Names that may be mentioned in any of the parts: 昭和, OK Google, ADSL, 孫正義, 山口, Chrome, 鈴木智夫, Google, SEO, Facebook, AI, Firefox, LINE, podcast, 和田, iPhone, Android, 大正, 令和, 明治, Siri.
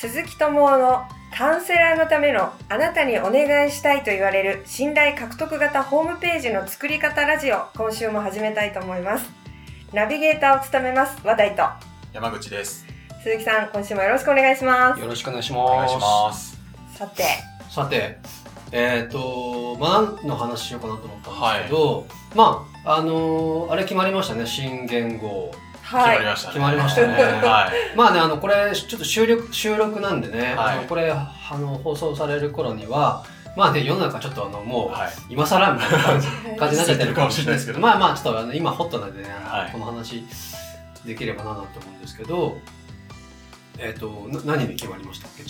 鈴木智夫のカウンセラーのためのあなたにお願いしたいと言われる信頼獲得型ホームページの作り方ラジオ、今週も始めたいと思います。ナビゲーターを務めます和田と山口です。鈴木さん、今週もよろしくお願いします。よろしくお願いします。さて、何の話しようかなと思ったんですけど、はい、あれ決まりましたね、新元号。はい、決まりましたね、はい、これちょっと収録なんでね、はい、これ放送される頃には世の中ちょっともう今更みたいな感じになっちゃってるかもしれないですけど、ちょっと今ホットなんでね、はい、この話できればなと思うんですけど、何で決まりましたっけ？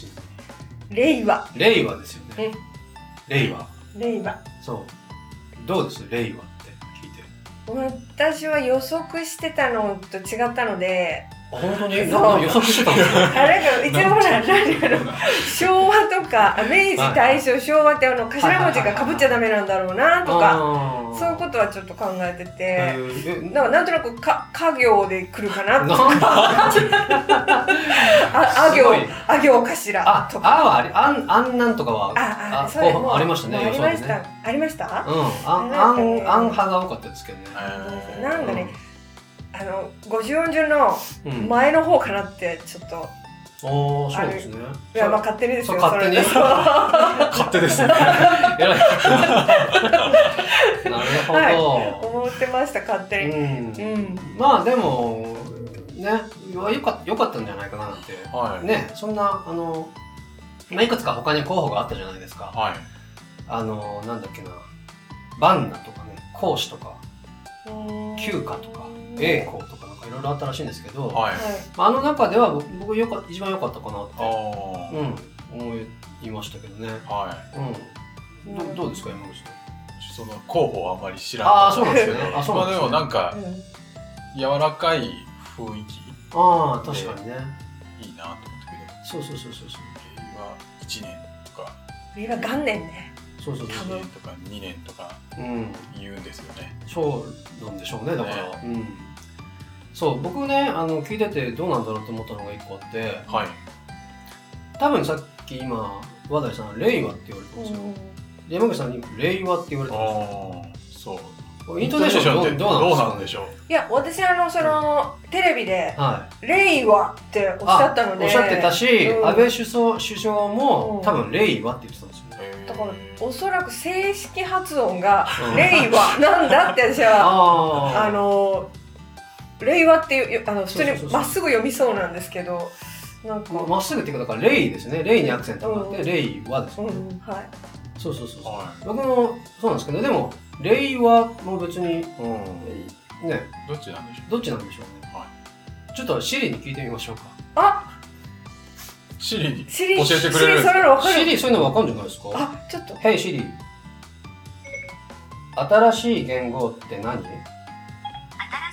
令和ですよね。令和。そう。どうです？令和って聞いて。私は予測してたのと違ったので。本当に予測してたんですか？いつもほら昭和とか明治大正昭和って頭文字が被っちゃダメなんだろうなとか、そういうことはちょっと考えてて、なんとなく家業で来るかなとか、あ行かしらとか、あんなんとかはありましたね。ありました。あん派が多かったですけどね。なんかね。50音順の前の方かなってちょっと、そうですね。いや、勝手にですよ。勝手ですね。なるほど、はい、思ってました、勝手に。でもね、よかったんじゃないかななんて、はい、ね、そんないくつか他に候補があったじゃないですか。はい、なんだっけな、バンナとかね、講師とか休暇とか。英語とかいろいろあったらしいんですけど、はい、中では僕一番良かったかなって思いましたけどね。はい、どうですか、今の人？その候補はあんまり知らなかったんですけど、でもなんか柔らかい雰囲気、確かにね、いいなと思ってくれる。そう。今1年とか、今元年ね。そう1年とか2年とか言うんですよね。そうなんでしょうね。だから、そう僕ね、聞いててどうなんだろうと思ったのが1個あって、はい、多分さっき今和田さん令和って言われてますよ。山口さんに令和って言われてますよ。イントネーションどうなんでしょう。いや、私テレビで令和っておっしゃったので、おっしゃってたし、安倍首相も多分令和って言ってたんですよ。だからおそらく正式発音が令和なんだって私は令和っていう普通にまっすぐ読みそうなんですけど、なんかまっすぐっていうか、令ですね。令にアクセントがあって令和ですね。はい。そう。僕もそうなんですけど、でも令和も別にね、どっちなんでしょうね。はい。ちょっとシリに聞いてみましょうか。シリに教えてくれるんですか？シリ、そういうの分かるんじゃないですか？ちょっと。Hey シリ、新しい元号って何？新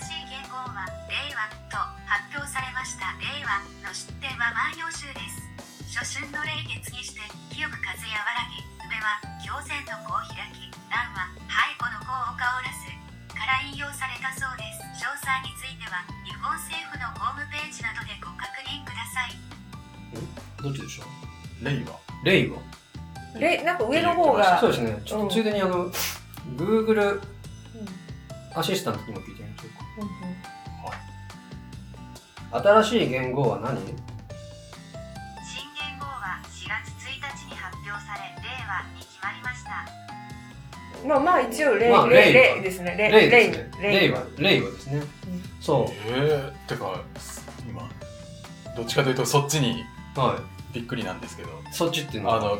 しい元号は令和と発表されました。令和の出典は万葉集です。初春の冷月にして清く風やわらぎ、梅は狂前の子を開き、蘭は背後の子を香らすから引用されたそうです。詳細については日本政府のホームページなどでご確認ください。どっちでしょう？令和。なんか上の方が。そうですね。ちょっとついでにGoogle アシスタントにも聞いてみましょうか。はい。新しい元号は何？新元号は4月1日に発表され、令和に決まりました。一応令ですね。令和ですね。そう。てか今どっちかというとそっちに。びっくりなんですけど、そっちっていうのは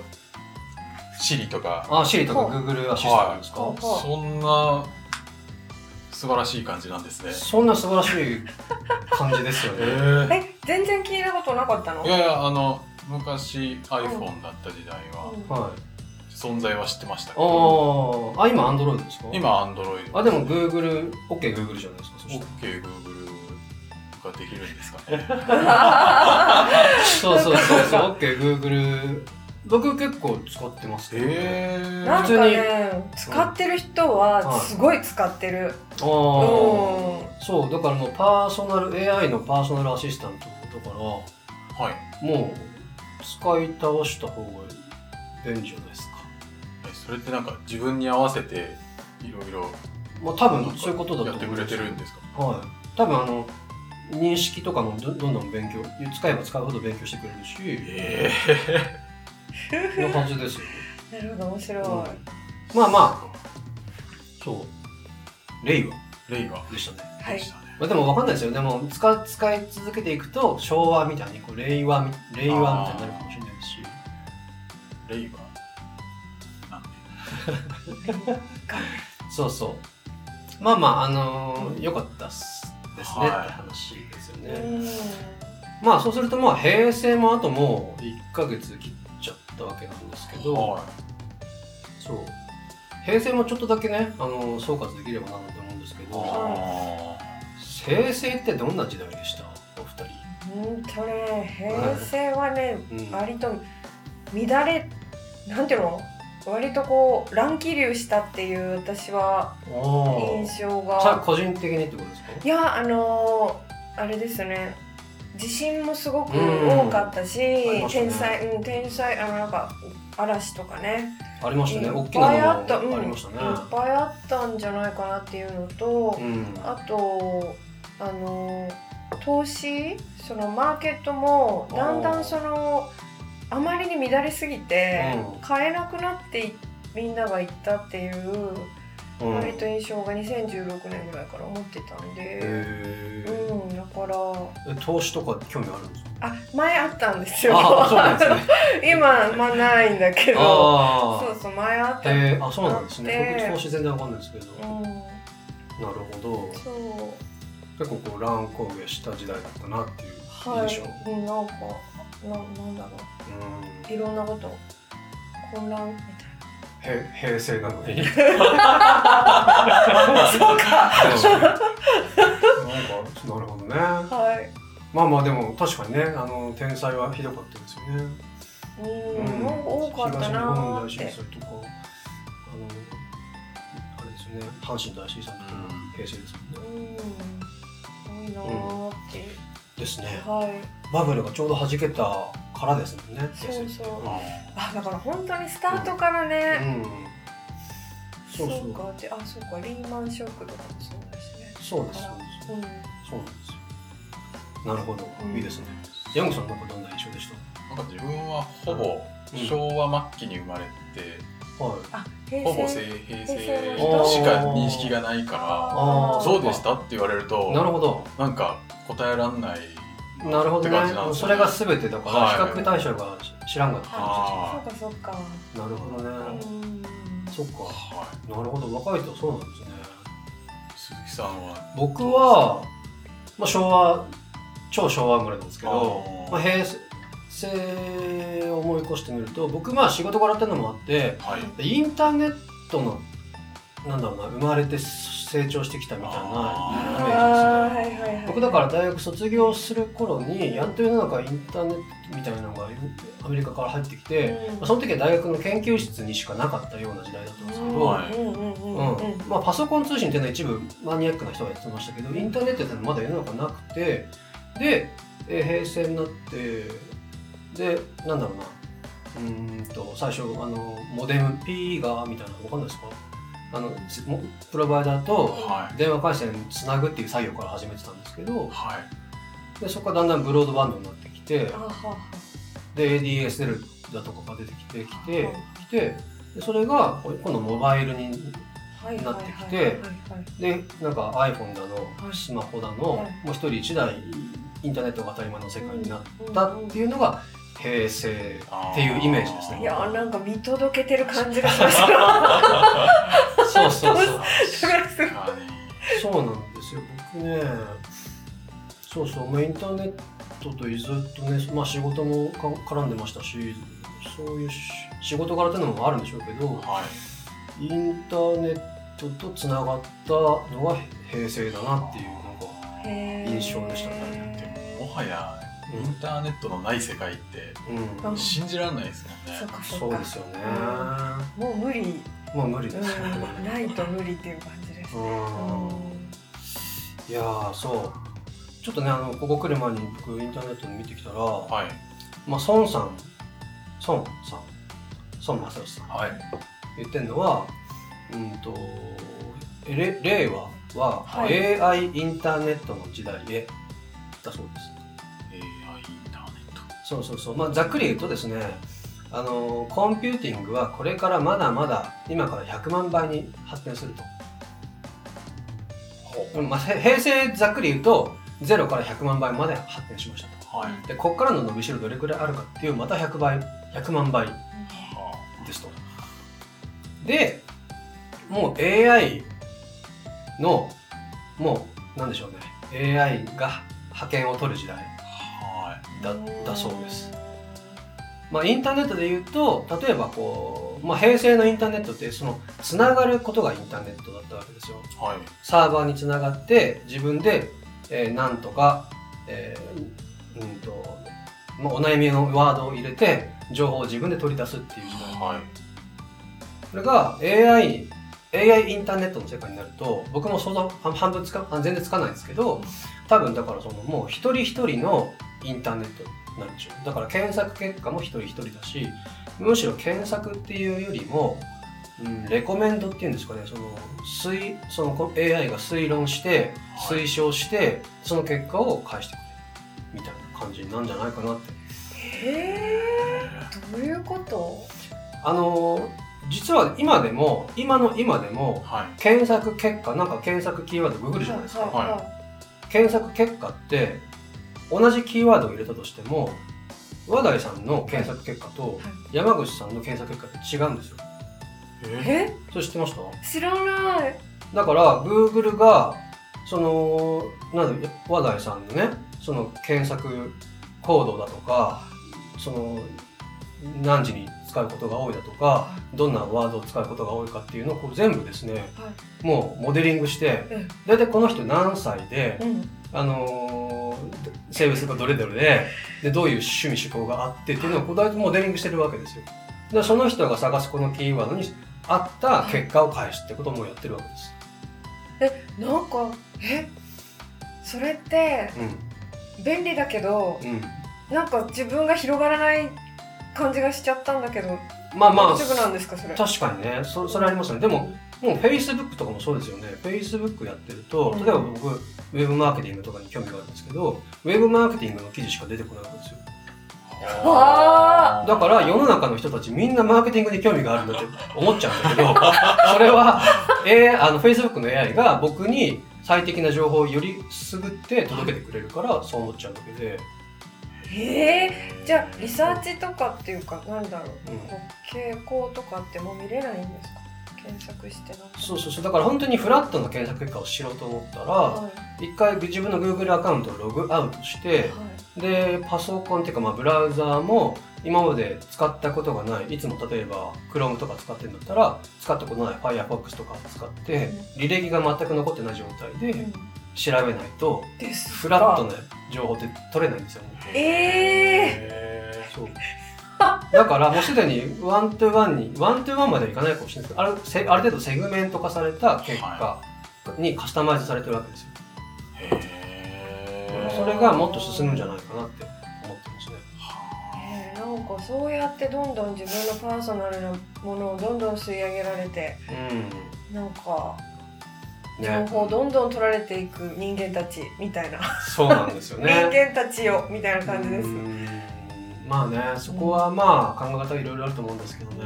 Siri とかGoogle アシスタントですか？そんな素晴らしい感じなんですね。そんな素晴らしい感じですよね。全然聞いたことなかったの？いやいや、昔 iPhone だった時代は存在は知ってましたけど、今 Android ですか？今 Android です。でも Google、OK Google じゃないですか？そして OK Googleできるんですかね。そう OK Google 僕結構使ってますけど、なんかね、使ってる人はすごい使ってる。そうだからもうAI のパーソナルアシスタントだから、も使い倒した方がいいんじゃないですか。それってなんか自分に合わせていろいろ、まあ、多分そういうことだと思うんですよ。やってくれてるんですか。はい。多分認識とかのどんどん勉強、使えば使うほど勉強してくれるし、な感じですよ。なるほど、面白い。うん、まあまあ、そうレイはでしたね。はい。まあ、でも分かんないですよ。でも使い続けていくと昭和みたいにこう令和みたいになるかもしれないし。令和。そうそう。まあまあ良かったですね、はい、って話ですよね。まあそうするとまあ平成もあともう1ヶ月切っちゃったわけなんですけど、はい、そう平成もちょっとだけね総括できればなと思うんですけど、平成ってどんな時代でしたお二人？平成はね、うん、割と乱れなんていうの？割とこう乱気流したっていう私は印象が。じゃあ個人的にってことですか？いやあれですね、地震もすごく多かったし、ね、天災なんか嵐とかねありましたね。大きなのがありましたね。いっぱいあったんじゃないかなっていうのと、うん、あと投資そのマーケットもだんだんそのあまりに乱れすぎて、うん、買えなくなってみんなが行ったっていう、うん、割と印象が2016年ぐらいから思ってたんで、だから投資とか興味あるんですか？あ、前あったんですよ。あ、そうなんですね。今、まあ、ないんだけど、そう前あった。あ、そうなんですね。投資全然わかんないですけど、うん、なるほど。そう結構こう乱高下した時代だったなっていう印象。はい、なんか。なんだろう、いろんなこと混乱みたいな。平成なのにそうかなるほどね、はい、まあまあでも確かにね天災はひどかったですよね。多かったなーって。東日本大震災とかあれですよね、阪神大震災とか平成ですもんね。多いなーって、ですね、はい、バブルがちょうど弾けたからですもんね。そうそう、あ、だから本当にスタートからね、そうか、あ、そうか、リーマンショックとかもそうだしね。そうです、そうなんですよ。なるほど、いいですね。ヤングさんのどんな印象でした？なんか自分はほぼ昭和末期に生まれて、ほぼ平成しか認識がないから、そうでしたって言われると、なるほど、なんか答えらんない。なるほどね。それが全てだから比較対象が知らんがった感じ。そうか。なるほどね。そっか。なるほど、若い人はそうなんですね。鈴木さんは？僕はまあ超昭和ぐらいなんですけど、まあ平成を思い越してみると、僕まあ仕事柄ってのもあって、インターネットのなんだろうな、生まれて成長してきたみたいなイメージですね。僕だから大学卒業する頃にやっと世の中インターネットみたいなのがアメリカから入ってきて、その時は大学の研究室にしかなかったような時代だったんですけど、パソコン通信っていうのは一部マニアックな人がやってましたけど、インターネットってのはまだ世の中なくて、で平成になって、でなんだろうな、最初モデム P がみたいなの分かんないですか？プロバイダーと電話回線つなぐっていう作業から始めてたんですけど、でそこからだんだんブロードバンドになってきて、で ADSL だとかが出てきて、でそれが今度モバイルになってきて、でなんか iPhone だのスマホだの、もう一人一台インターネットが当たり前の世界になったっていうのが平成っていうイメージですね。いやー、なんか見届けてる感じがしましたそうなんですよ。僕ね、まあ、インターネットとずっとね、まあ、仕事も絡んでましたし、そういう仕事柄っていうのもあるんでしょうけど、インターネットとつながったのが平成だなっていうなんか印象でしたね。もはやインターネットのない世界って、信じられないですよね。そうですよね。もう無理。ですよね。ないと無理っていう感じですね。いやー、そう。ちょっとね、ここ来る前に僕インターネット見てきたら、孫さん孫正義さん、はい、言ってるのは、令和は、はい、AI インターネットの時代へだそうです。AI インターネット。そう、まあ、ざっくり言うとですね、コンピューティングはこれからまだまだ今から100万倍に発展すると。まあ、平成ざっくり言うと0から100万倍まで発展しましたと、はい、でここからの伸びしろどれくらいあるかっていうまた100万倍ですと。でもう AI のもう何でしょうね、 AI が覇権を取る時代 だそうです。まあ、インターネットで言うと例えばこう、まあ、平成のインターネットってそのつながることがインターネットだったわけですよ、はい、サーバーにつながって自分で、なんとか、まあ、お悩みのワードを入れて情報を自分で取り出すっていう時代、はい、それが AI インターネットの世界になると僕もその半分全然つかないんですけど、多分だからそのもう一人一人のインターネットなんでしょう。だから検索結果も一人一人だし、むしろ検索っていうよりも、レコメンドっていうんですかね、その AI が推論して、はい、推奨してその結果を返してくれるみたいな感じなんじゃないかなって。どういうこと？実は今でも、はい、検索結果なんか検索キーワードググるじゃないですか、はいはい、検索結果って同じキーワードを入れたとしても和田さんの検索結果と山口さんの検索結果って違うんですよ。それ知ってました？知らない。だから Google がその和田さんのね、その検索行動だとかその何時に使うことが多いだとかどんなワードを使うことが多いかっていうのをこう全部ですね、はい、もうモデリングしてだいたいこの人何歳で、性別がどれどれ でどういう趣味嗜好があってっていうのをだいぶモデリングしてるわけですよ。でその人が探すこのキーワードに合った結果を返すってこともやってるわけです。なんかそれって便利だけど、なんか自分が広がらない感じがしちゃったんだけど、まあまあなんですかそれ。確かにね、それありますね。でももう Facebook とかもそうですよね。 Facebook やってると例えば僕、ウェブマーケティングとかに興味があるんですけどウェブマーケティングの記事しか出てこないわけですよ。だから世の中の人たちみんなマーケティングに興味があるんだって思っちゃうんだけどそれは、Facebook の AI が僕に最適な情報をよりすぐって届けてくれるからそう思っちゃうわけで。じゃあリサーチとかっていうかなんだろう、傾向とかってもう見れないんですか？検索してなくて。そうだから本当にフラットな検索結果を知ろうと思ったら、はい、一回自分の Google アカウントをログアウトして、はい、でパソコンっていうか、まあ、ブラウザーも今まで使ったことがない、いつも例えば Chrome とか使ってるんだったら使ったことない Firefox とか使って、履歴が全く残ってない状態で調べないと、フラットな情報って取れないんですよ。そうだからもうすでにワントゥーワンまではいかないかもしれないですけど、ある程度セグメント化された結果にカスタマイズされてるわけですよ。それがもっと進むんじゃないかなって思ってますね。なんかそうやってどんどん自分のパーソナルなものをどんどん吸い上げられて、なんか情報をどんどん取られていく人間たちみたいな。そうなんですよね。人間たちよみたいな感じです。まあね、そこはまあ考え方いろいろあると思うんですけどね、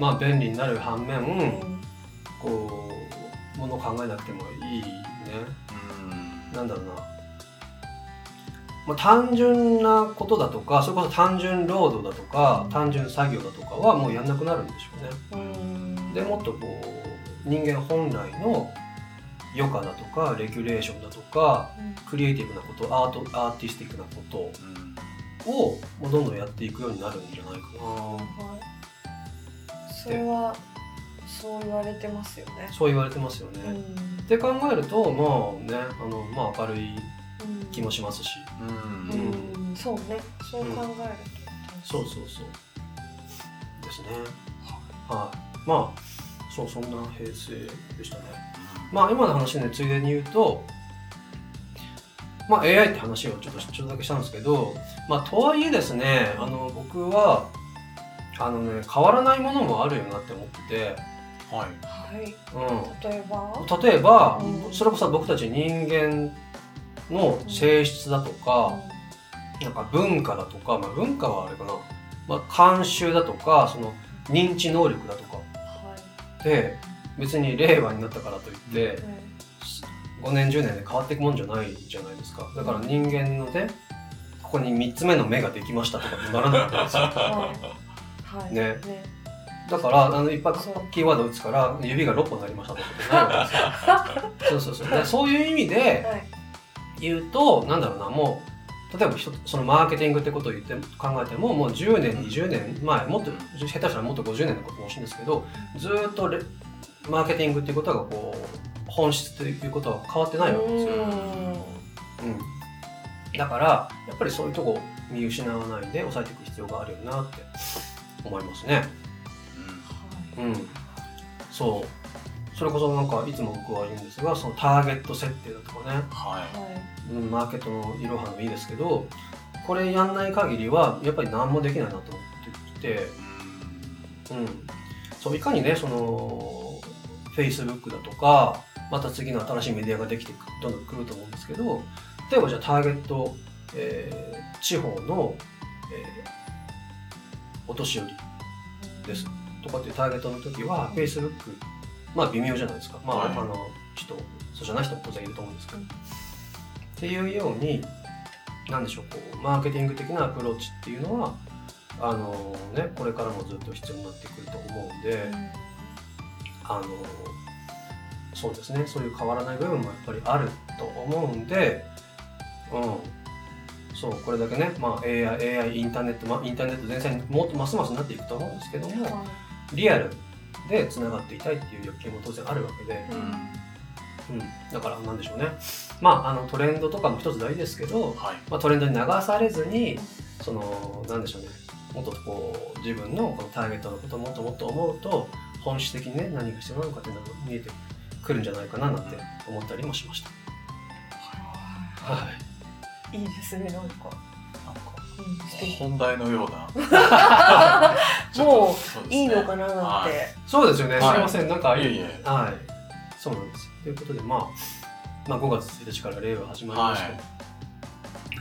まあ便利になる反面、こうものを考えなくてもいいね、なんだろうな、まあ、単純なことだとかそれこそ単純労働だとか単純作業だとかはもうやんなくなるんでしょうね、でもっとこう人間本来の余暇だとかレギュレーションだとか、クリエイティブなことアーティスティックなことを、をどんどんやっていくようになるんじゃないかな、それはそう言われてますよね。って考えるとまあね、まあ明るい気もしますし、そうね、そう考えると、そうですね、はい、まあそんな平成でしたね。まあ今の話ね、ついでに言うとまあ、AI って話をちょっとだけしたんですけど、まあ、とはいえですね、僕は変わらないものもあるよなって思ってて、はい、うん、例えば、うん、それこそ僕たち人間の性質だとか、うん、なんか文化だとか、まあ、文化はあれかな、まあ、慣習だとかその認知能力だとか、はい、で別に令和になったからといって、うん、5年10年で変わっていくもんじゃないじゃないですか。だから人間のね、ここに3つ目の目ができましたとかならなかったんですよ、はいはい、ね、だからいっぱいキーワード打つから指が6本になりましたとかなるんですよ。そうそういう意味で言うと、はい、なんだろうな、もう例えばそのマーケティングってことを言って考えても、もう10年20年前、もっと下手したらもっと50年のことも欲しいんですけど、ずっとマーケティングっていうことがこう本質ということは変わってないわけですよ。うん、だからやっぱりそういうとこ見失わないで抑えていく必要があるよなって思いますね。うん、はい、うん、そう、それこそなんかいつも僕は言うんですが、そのターゲット設定だとかね、はい、うん、マーケットのいろはもいいですけど、これやんない限りはやっぱり何もできないなと思ってきて、うん、そういかにね、その Facebook だとか、また次の新しいメディアができてどんどん来ると思うんですけど、例えばじゃあターゲット、地方の、お年寄りですとかっていうターゲットの時は Facebook、まあ微妙じゃないですか、まあ、はい、ちょっとそうじゃない人も当然いると思うんですけど、っていうように、なんでしょう、こうマーケティング的なアプローチっていうのはね、これからもずっと必要になってくると思うんで、そうですね、そういう変わらない部分もやっぱりあると思うんで、うん、そう、これだけね、まあ、AI、インターネット、まあ、インターネット全体にもっとますますなっていくと思うんですけども、リアルでつながっていたいっていう欲求も当然あるわけで、うんうん、だからなんでしょうね、まあ、トレンドとかも一つ大事ですけど、はい、まあ、トレンドに流されずに、そのなんでしょうね、もっとこう自分のこのターゲットのことをもっともっと思うと、本質的にね、何が必要なのかっていうのが見えてくるんじゃないかななんて思ったりもしました。はい、いいですね、なんか、うん、本題のようなもういいのかななんて、はい、そうですよね、はい、すいません、なんかいえいえ、はい、そうなんです。ということで、まあ、5月1日から令和始まりまして、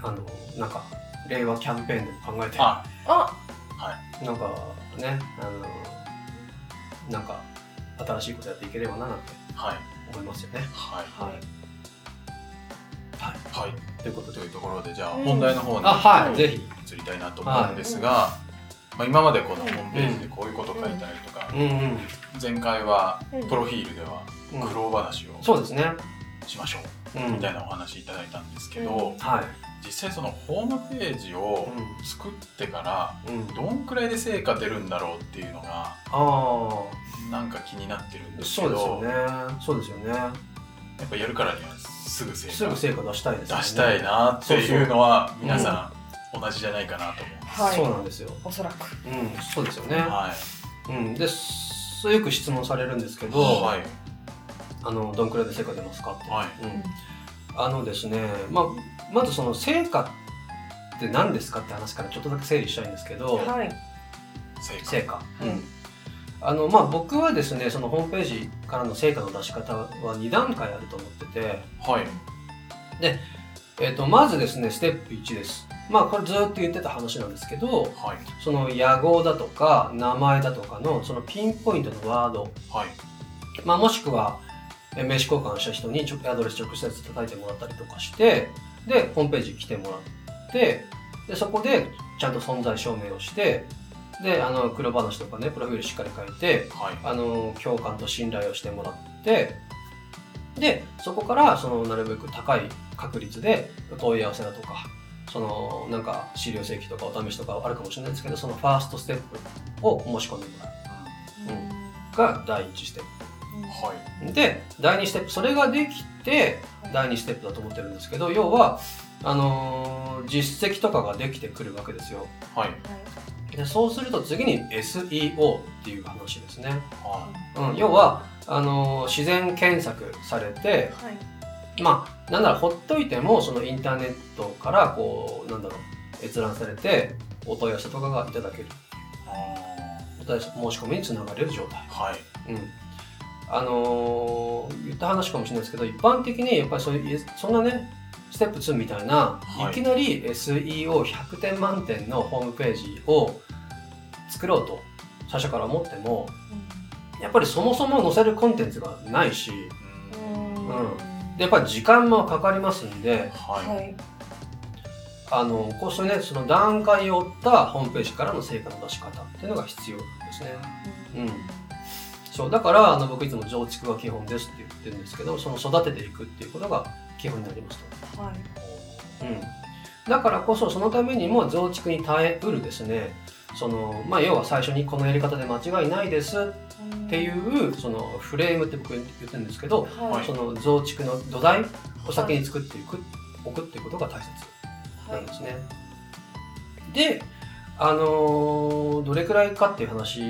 はい、なんか令和キャンペーンでも考えて、はい、なんかね、なんか新しいことやっていければななんて思いますよね。はい、はいはいはい、はい、というところで、じゃあ本題の方に、はい、ぜひ移りたいなと思うんですが、はい、まあ、今までこのホームページでこういうこと書いたりとか、前回はプロフィールでは苦労話をしましょうみたいなお話いただいたんですけど、実際そのホームページを作ってからどんくらいで成果出るんだろうっていうのがなんか気になってるんですけど、そうですよね、やっぱやるからにはすぐ成果出したいですね。出したいなっていうのは、そうそう、皆さん同じじゃないかなと思うんです、はい、そうなんですよ、おそらく、うん、そうですよね、はい、うん、でよく質問されるんですけど、はい、どんくらいで成果出ますかって、はい、うん、ですね、まずその成果って何ですかって話からちょっとだけ整理したいんですけど、はい、成果、うん、まあ、僕はですね、そのホームページからの成果の出し方は2段階あると思ってて、はい、で、まずですね、ステップ1です。まあ、これずっと言ってた話なんですけど、はい、その野号だとか名前だとかのそのピンポイントのワード、はい、まあ、もしくは名刺交換した人にアドレス直接叩いてもらったりとかして、でホームページ来てもらって、でそこでちゃんと存在証明をして、で苦労話とかね、プロフィールしっかり書いて、はい、共感と信頼をしてもらって、でそこからそのなるべく高い確率で問い合わせだとか、そのなんか資料請求とかお試しとかあるかもしれないですけど、そのファーストステップを申し込んでもらう、うん、が第1ステップ、はい、で第2ステップ、それができて第2ステップだと思ってるんですけど、要は実績とかができてくるわけですよ。はい、でそうすると次に SEO っていう話ですね、うん、要は自然検索されて、はい、まあなんだろう、ほっといてもそのインターネットからこうなんだろう、閲覧されてお問い合わせとかがいただける、し込みにつながれる状態、はいうん言った話かもしれないですけど、一般的にやっぱりそんなねステップ2みたいな、はい、いきなり SEO100 点満点のホームページを作ろうと最初から思っても、うん、やっぱりそもそも載せるコンテンツがないし、うん、でやっぱり時間もかかりますんで、はい、こうしてねその段階を追ったホームページからの成果の出し方っていうのが必要ですね、うんうん、そうだから僕いつも増築が基本ですって言ってるんですけど、その育てていくっていうことが基本になりますと、はいうん、だからこそそのためにも増築に耐えうるですね要は最初にこのやり方で間違いないですっていうそのフレームって僕言ってるんですけど、はい、その増築の土台を先に作っていく、はい、置くっていうことが大切なんですね、はい、でどれくらいかっていう話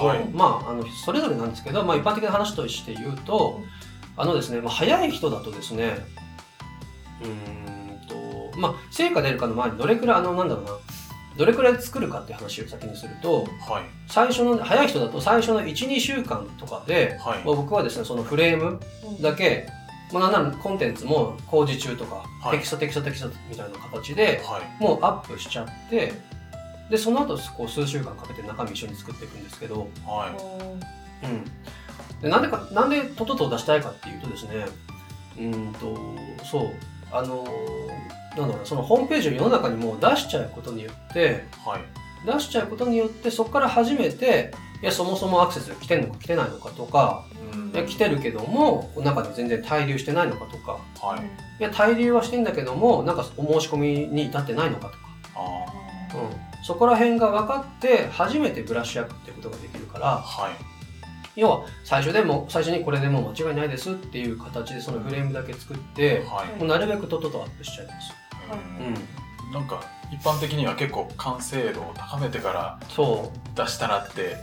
を、はい、それぞれなんですけど、一般的な話として言うとですね、早い人だとですね成果出るかの前にどれくらいどれくらい作るかって話を先にすると、はい、早い人だと最初の 1,2 週間とかで、はい、僕はですねそのフレームだけ、なんならコンテンツも工事中とか、はい、テキストみたいな形で、はい、もうアップしちゃって、でその後こう数週間かけて中身一緒に作っていくんですけど、はいうんでなんでとっとと出したいかっていうとですね、そうそのホームページを世の中にもう出しちゃうことによって、はい、そこから初めてそもそもアクセスが来てるのか来てないのかとか、来てるけども中で全然滞留してないのかとか、はい、滞留はしてんだけどもお申し込みに至ってないのかとか、あ、うん、そこら辺が分かって初めてブラッシュアップってことができるから、はい、要は最初にこれでもう間違いないですっていう形でそのフレームだけ作って、はい、もうなるべくとっととアップしちゃいます、うん、なんか一般的には結構完成度を高めてから出したらって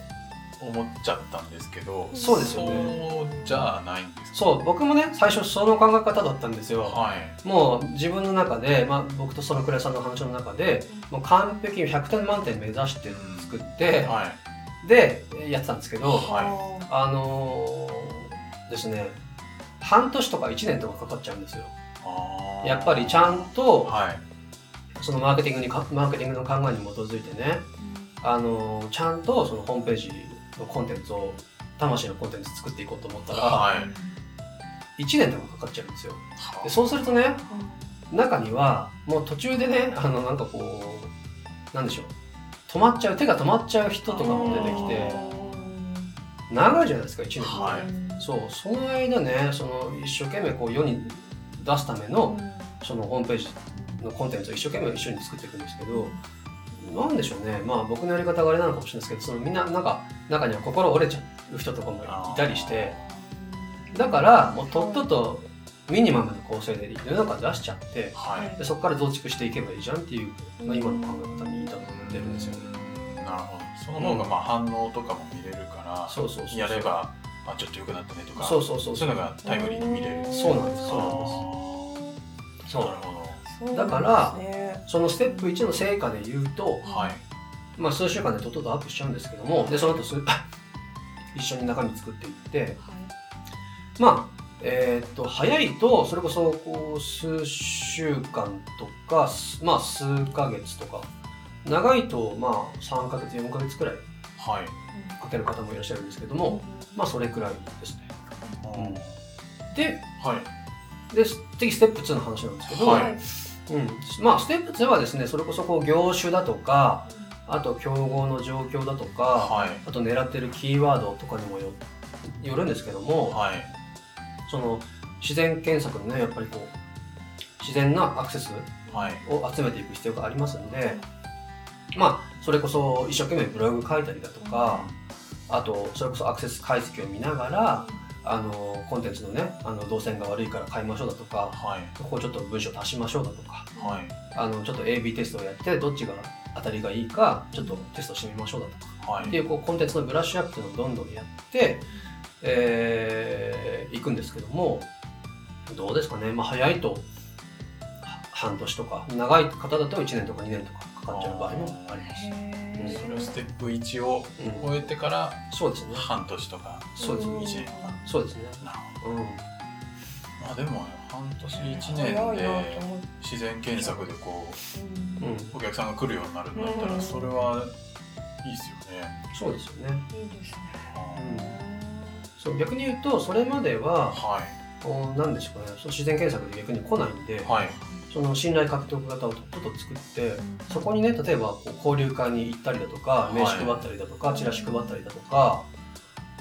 思っちゃったんですけど、そうですよね。そうじゃないんですか。そう、僕もね最初その考え方だったんですよ、はい、もう自分の中で、僕とその倉さんの話の中でもう完璧100点満点目指して作って、うんはいでやってたんですけど、はい、ですね半年とか1年とかかかっちゃうんですよ。あ、やっぱりちゃんと、はい、そのマーケティングの考えに基づいてね、ちゃんとそのホームページのコンテンツを魂のコンテンツ作っていこうと思ったら、はい、1年とかかかっちゃうんですよ。でそうするとね、中にはもう途中でねなんかこうなんでしょう、手が止まっちゃう人とかも出てきて、長いじゃないですか1年も、はい、そう、その間ね一生懸命こう世に出すためのそのホームページのコンテンツを一生懸命一緒に作っていくんですけど、なんでしょうね、僕のやり方があれなのかもしれないですけど、みんな中には心折れちゃう人とかもいたりして、だからもうとっととミニマムな構成で世の中出しちゃって、はい、でそこから増築していけばいいじゃんっていう、今の考え方にいたと思ってるんですよね。なるほど。その方が反応とかも見れるから、うん、やればちょっと良くなったねとか、そういうのがタイムリーに見れる。そうなんです。なるほど。だからそのステップ1の成果で言うと、はい、数週間でとっととアップしちゃうんですけども、でその後一緒に中身作っていって、はい、早いとそれこそこう数週間とか、数ヶ月とか、長いと3ヶ月4ヶ月くらいかける方もいらっしゃるんですけども、それくらいですね、うん、で、はい、で次ステップ2の話なんですけど、はい、うん、ステップ2はですねそれこそこう業種だとか、あと競合の状況だとか、はい、あと狙ってるキーワードとかにもよるんですけども、はい、その自然検索のねやっぱりこう自然なアクセスを集めていく必要がありますので、はい、それこそ一生懸命ブログ書いたりだとか、あとそれこそアクセス解析を見ながら、コンテンツのね動線が悪いから変えましょうだとか、はい、ここちょっと文章足しましょうだとか、はい、ちょっと AB テストをやってどっちが当たりがいいかちょっとテストしてみましょうだとか、はい、っていう、こうコンテンツのブラッシュアップをどんどんやって行くんですけども、どうですかね、早いと半年とか、長い方だと1年とか2年とかか感じの場合もあります。それをステップ1を終えてから、うん、そうですね、半年とかそうですね、1年とか、そうですね、なるほど、うん、まあでも半年1年で自然検索でこう、うん、お客さんが来るようになるんだったらそれはいいですよね。そうですよね、いいですね、うん、そう、逆に言うとそれまでは、はい、なんでしょうね、自然検索で逆に来ないんで、はい、その信頼獲得型をちょっと作って、そこにね、例えば交流会に行ったりだとか、名刺配ったりだとか、チラシ配ったりだとか、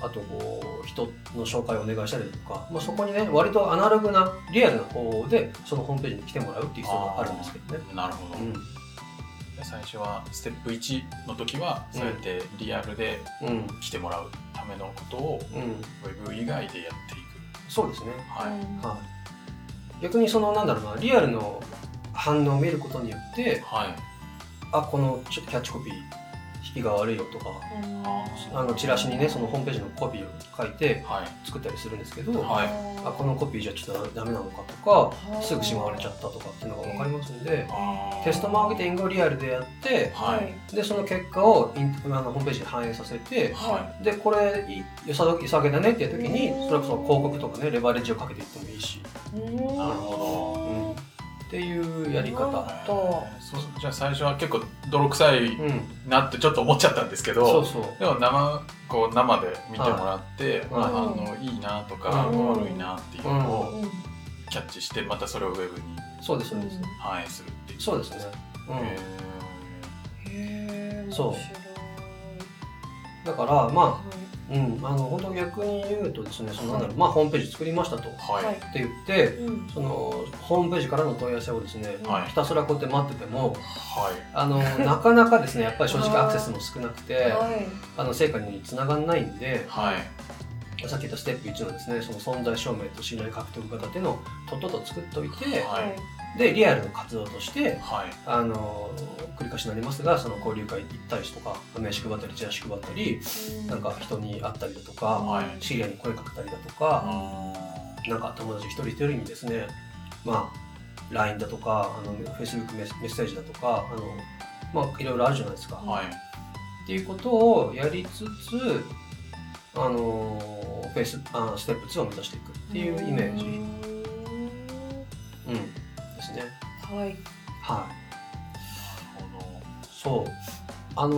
あとこう人の紹介をお願いしたりだとか、まあ、そこにね、割とアナログなリアルな方でそのホームページに来てもらうっていう必要があるんですけどね。なるほど、うん、最初はステップ1の時はそうやってリアルで来てもらうためのことをウェブ以外でやっていく。そうですね、はいはい、逆にそのなんだろうな、リアルの反応を見ることによって、はい、あ、このちょっとキャッチコピー引きが悪いよとか、うん、あのチラシにね、そのホームページのコピーを書いて作ったりするんですけど、はい、あ、このコピーじゃちょっとダメなのかとか、すぐしまわれちゃったとかっていうのが分かりますので、テストマーケティングをリアルでやって、はい、でその結果をホームページに反映させて、はい、でこれ良さげだねっていう時に、それこそ広告とかね、レバレッジをかけていってもいいし、なるほど、うん、っていうやり方と、じゃあ最初は結構泥臭いなってちょっと思っちゃったんですけど、うん、そうそう、でもこう生で見てもらって、はい、いいなとか、うん、悪いなっていうのをキャッチして、またそれをウェブに反映するっていう。そうですね、へえ、そうだからまあ、うん、本当逆に言うとですね、その、まあ、ホームページ作りましたと、はい、って言って、うん、そのホームページからの問い合わせをですね、はい、ひたすらこうやって待ってても、はい、なかなかですね、やっぱり正直アクセスも少なくて、はい、成果につながらないんで、はい、さっき言ったステップ1のですね、その存在証明と信頼獲得型っていうのをとっとと作っておいて、はい、でリアルの活動として、はい、繰り返しになりますが、その交流会行ったりとか、名刺配ったりチラシ配ったり、なんか人に会ったりだとか、はい、知り合いに声かけたりだとか、なんか友達一人一人にですね、まあ LINE だとか、Facebook メッセージだとか、まあいろいろあるじゃないですか、はい、っていうことをやりつつ、ステップ2を目指していくっていうイメージ、うんですね。はいはい、そう、う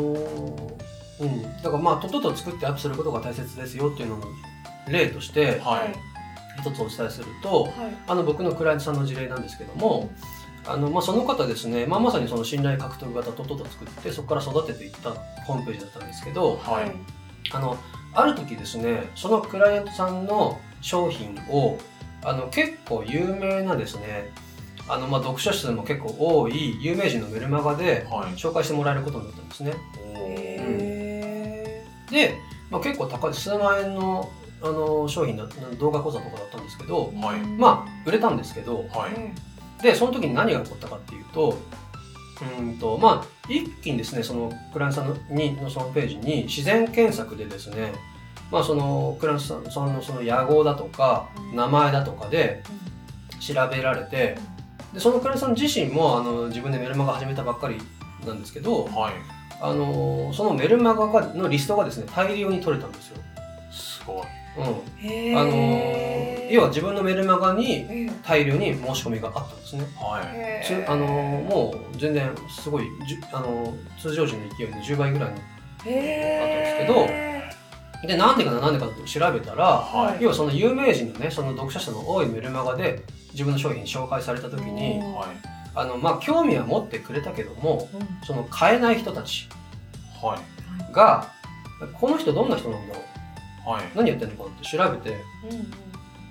ん、だからまあとっとと作ってアップすることが大切ですよっていうのの例として一つお伝えすると、はい、僕のクライアントさんの事例なんですけども、まあ、その方ですね、まあ、まさにその信頼獲得型をとっとと作って、そこから育てていったホームページだったんですけど、はい、ある時ですね、そのクライアントさんの商品を結構有名なですね、まあ読書数も結構多い有名人のメルマガで紹介してもらえることになったんですね、うん、で、まあ、結構高い数万円の、商品の動画講座とかだったんですけど、はい、まあ売れたんですけど、はい、でその時に何が起こったかっていうと、まあ一気にですね、そのクライアントさんのそのページに自然検索でですね、まあそのクライアントさんのその屋号だとか名前だとかで調べられて、でそのクライアントさん自身も自分でメルマガ始めたばっかりなんですけど、はい、そのメルマガのリストがですね、大量に取れたんですよ。すごい、うん、要は自分のメルマガに大量に申し込みがあったんですね、はい、もう全然すごい通常時の勢いで10倍ぐらいのあったんですけど、でなんでかと調べたら、はい、要はその有名人のね、その読者数の多いメルマガで自分の商品紹介された時に、はい、まあ興味は持ってくれたけども、その買えない人たちが、はい、この人どんな人なんだろう、はい、何やってんのかって調べて、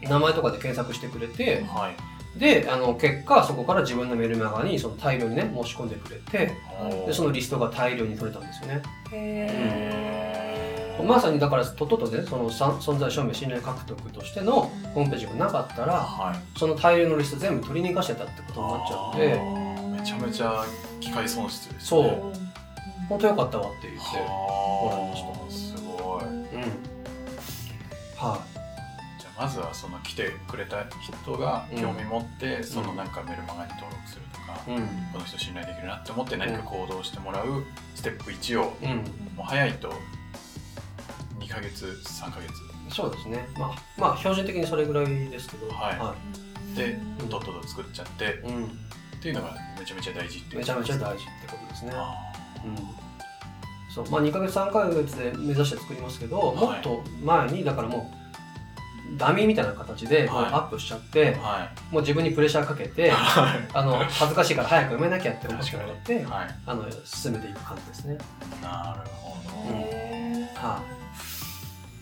うん、名前とかで検索してくれて、はい、で結果そこから自分のメルマガにその大量にね申し込んでくれて、でそのリストが大量に取れたんですよね。へー、まさにだからとっととね、その存在証明信頼獲得としてのホームページがなかったら、はい、その大量のリスト全部取り逃がしてたってことになっちゃうんで、めちゃめちゃ機械損失ですね。そう、本当良かったわって言ってもらいました。すごい、うん、はい、じゃあまずはその来てくれた人が興味持って、うん、そのなんかメルマガに登録するとか、うん、この人信頼できるなって思って何か行動してもらうステップ1を、うん、もう早いと2ヶ月3ヶ月そうですね、まあ標準的にそれぐらいですけど、はいはい、でとっとと作っちゃって、うん、っていうのがめちゃめちゃ大事っていうことですね。めちゃめちゃ大事ってことですね。そう、まあ、2ヶ月3ヶ月で目指して作りますけど、はい、もっと前にだからもうダミーみたいな形でもうアップしちゃって、はい、もう自分にプレッシャーかけて、はい、恥ずかしいから早く埋めなきゃって思ってもらって、はい、進めていく感じですね。なるほど、うんはい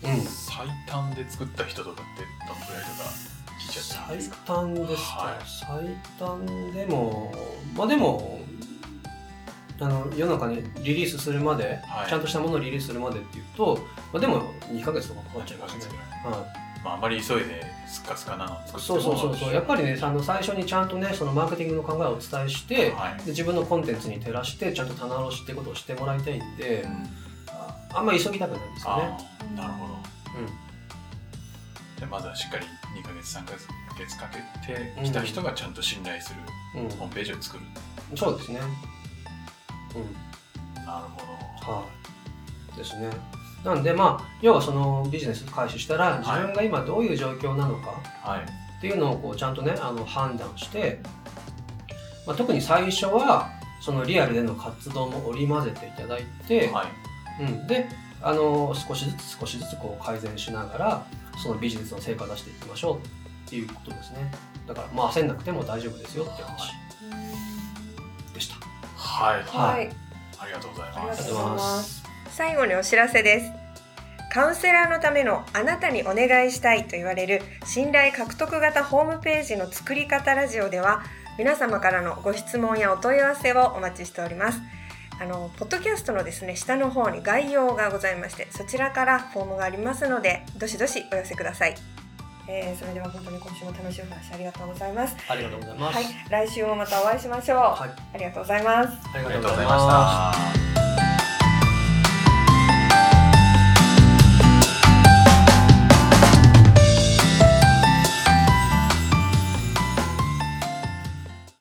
うん、最短で作った人とかってどのくらいとか聞いちゃったんですか？最短ですか、はい、最短でもまあでも世の中にリリースするまで、はい、ちゃんとしたものをリリースするまでっていうと、まあ、でも2ヶ月とかかかっちゃいますね。はいまあ、あまり急いでスカスカなのを作ってもそうやっぱりね最初にちゃんとねそのマーケティングの考えをお伝えして、はい、で自分のコンテンツに照らしてちゃんと棚卸しってことをしてもらいたいんで、うん、あんまり急ぎたくないんですよね。あなるほど、うん、でまずはしっかり2ヶ月3ヶ月かけて来た人がちゃんと信頼する、うん、ホームページを作る、うん、そうですねうん、なるほど、はい、ですね。なんでまあ要はそのビジネス開始したら自分が今どういう状況なのかっていうのをこうちゃんとね判断して、まあ、特に最初はそのリアルでの活動も織り交ぜていただいて、はいうん、で少しずつこう改善しながらそのビジネスの成果を出していきましょうっていうことですね。だからまあ焦んなくても大丈夫ですよって話、はい、でした。はい、はい、ありがとうございます。最後にお知らせです。カウンセラーのためのあなたにお願いしたいと言われる信頼獲得型ホームページの作り方ラジオでは皆様からのご質問やお問い合わせをお待ちしております。ポッドキャストのですね下の方に概要がございましてそちらからフォームがありますのでどしどしお寄せください。それでは本当に今週も楽しいお話ありがとうございます。ありがとうございます。はい、来週もまたお会いしましょう。はい、ありがとうございます。ありがとうございました。